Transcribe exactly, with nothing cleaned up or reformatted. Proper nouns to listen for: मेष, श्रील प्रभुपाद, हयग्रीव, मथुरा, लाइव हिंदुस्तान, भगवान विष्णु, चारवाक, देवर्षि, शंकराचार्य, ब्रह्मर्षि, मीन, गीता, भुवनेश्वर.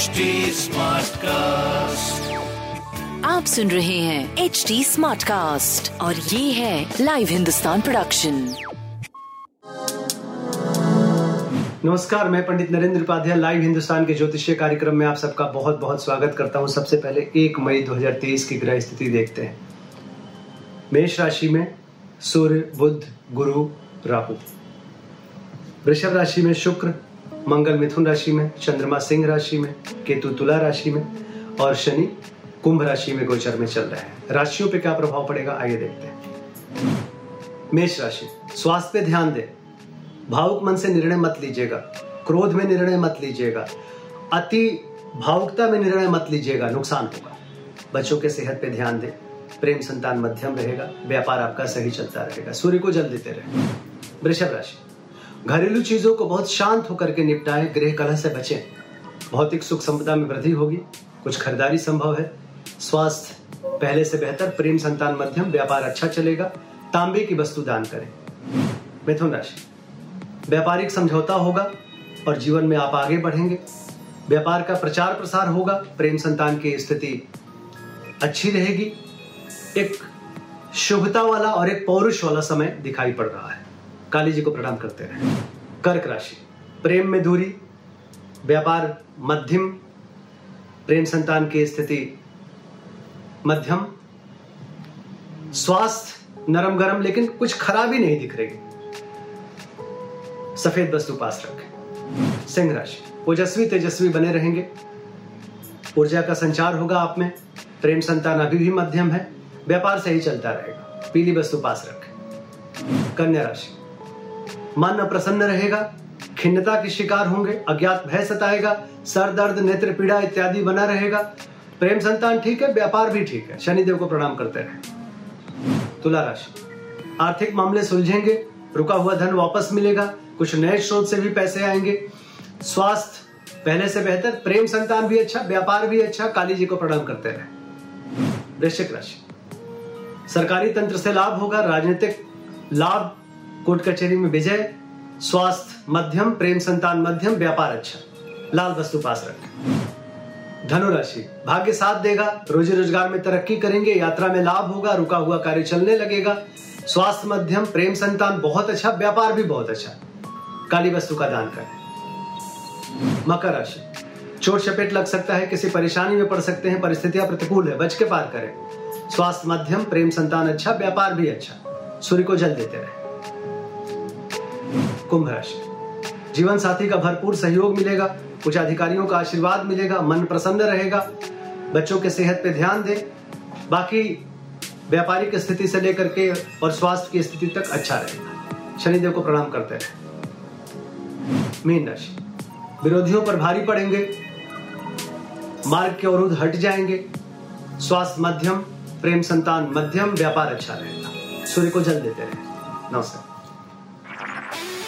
H D Smartcast, आप सुन रहे हैं एच डी स्मार्टकास्ट और ये है लाइव हिंदुस्तान प्रोडक्शन। नमस्कार, मैं पंडित नरेंद्र उपाध्याय लाइव हिंदुस्तान के ज्योतिषीय कार्यक्रम में आप सबका बहुत बहुत स्वागत करता हूँ। सबसे पहले एक मई दो हज़ार तेईस की ग्रह स्थिति देखते हैं। मेष राशि में सूर्य, बुध, गुरु, राहु। वृषभ राशि में शुक्र, मंगल मिथुन राशि में, चंद्रमा सिंह राशि में, केतु तुला राशि में और शनि कुंभ राशि में गोचर में चल रहे हैं। राशियों पे क्या प्रभाव पड़ेगा आगे देखते हैं। मेष राशि, स्वास्थ्य पे ध्यान दें, भावुक मन से निर्णय मत लीजिएगा, क्रोध में निर्णय मत लीजिएगा, अति भावुकता में निर्णय मत लीजिएगा, नुकसान होगा। बच्चों के सेहत पे ध्यान दें, प्रेम संतान मध्यम रहेगा, व्यापार आपका सही चलता रहेगा, सूर्य को जल देते रहें। वृषभ राशि, घरेलू चीजों को बहुत शांत होकर के निपटाएं, गृह कलह से बचें, भौतिक सुख संपदा में वृद्धि होगी, कुछ खरीदारी संभव है। स्वास्थ्य पहले से बेहतर, प्रेम संतान मध्यम, व्यापार अच्छा चलेगा, तांबे की वस्तु दान करें। मिथुन राशि, व्यापारिक समझौता होगा और जीवन में आप आगे बढ़ेंगे, व्यापार का प्रचार प्रसार होगा, प्रेम संतान की स्थिति अच्छी रहेगी, एक शुभता वाला और एक पौरुष वाला समय दिखाई पड़ रहा है। काली जी को प्रणाम करते रहें। कर्क राशि, प्रेम में दूरी, व्यापार मध्यम, प्रेम संतान की स्थिति मध्यम, स्वास्थ्य नरम गरम लेकिन कुछ खराबी नहीं दिख रही, सफेद वस्तु पास रखें। सिंह राशि, ओजस्वी तेजस्वी बने रहेंगे, ऊर्जा का संचार होगा आप में, प्रेम संतान अभी भी मध्यम है, व्यापार सही चलता रहेगा, पीली वस्तु पास रखें। कन्या राशि, मन अप्रसन्न रहेगा, खिन्नता के शिकार होंगे, अज्ञात भय सताएगा, सर दर्द, नेत्र पीड़ा इत्यादि बना रहेगा, प्रेम संतान ठीक है, व्यापार भी ठीक है, शनिदेव को प्रणाम करते रहें। तुला राशि, आर्थिक मामले सुलझेंगे, रुका हुआ धन वापस मिलेगा, कुछ नए स्रोत से भी पैसे आएंगे, स्वास्थ्य पहले से बेहतर, प्रेम संतान भी अच्छा, व्यापार भी अच्छा, काली जी को प्रणाम करते रहें। वृश्चिक राशि, सरकारी तंत्र से लाभ होगा, राजनीतिक लाभ, कोर्ट कचहरी में विजय, स्वास्थ्य मध्यम, प्रेम संतान मध्यम, व्यापार अच्छा, लाल वस्तु पास रखें। धनुराशि, भाग्य साथ देगा, रोजी रोजगार में तरक्की करेंगे, यात्रा में लाभ होगा, रुका हुआ कार्य चलने लगेगा, स्वास्थ्य मध्यम, प्रेम संतान बहुत अच्छा, व्यापार भी बहुत अच्छा, काली वस्तु का दान करें। मकर राशि, चोट चपेट लग सकता है, किसी परेशानी में पड़ सकते हैं, परिस्थितियां प्रतिकूल है, बच के पार करें, स्वास्थ्य मध्यम, प्रेम संतान अच्छा, व्यापार भी अच्छा, सूर्य को जल देते रहें। कुंभ राशि, जीवन साथी का भरपूर सहयोग मिलेगा, कुछ अधिकारियों का आशीर्वाद मिलेगा, मन प्रसन्न रहेगा, बच्चों के सेहत पे ध्यान दें, बाकी व्यापारिक स्थिति से लेकर के और स्वास्थ्य की स्थिति तक अच्छा रहेगा, शनिदेव को प्रणाम करते रहें। मीन राशि, विरोधियों पर भारी पड़ेंगे, मार्ग के अवरोध हट जाएंगे, स्वास्थ्य मध्यम, प्रेम संतान मध्यम, व्यापार अच्छा रहेगा, सूर्य को जल देते रहें। नमस्कार,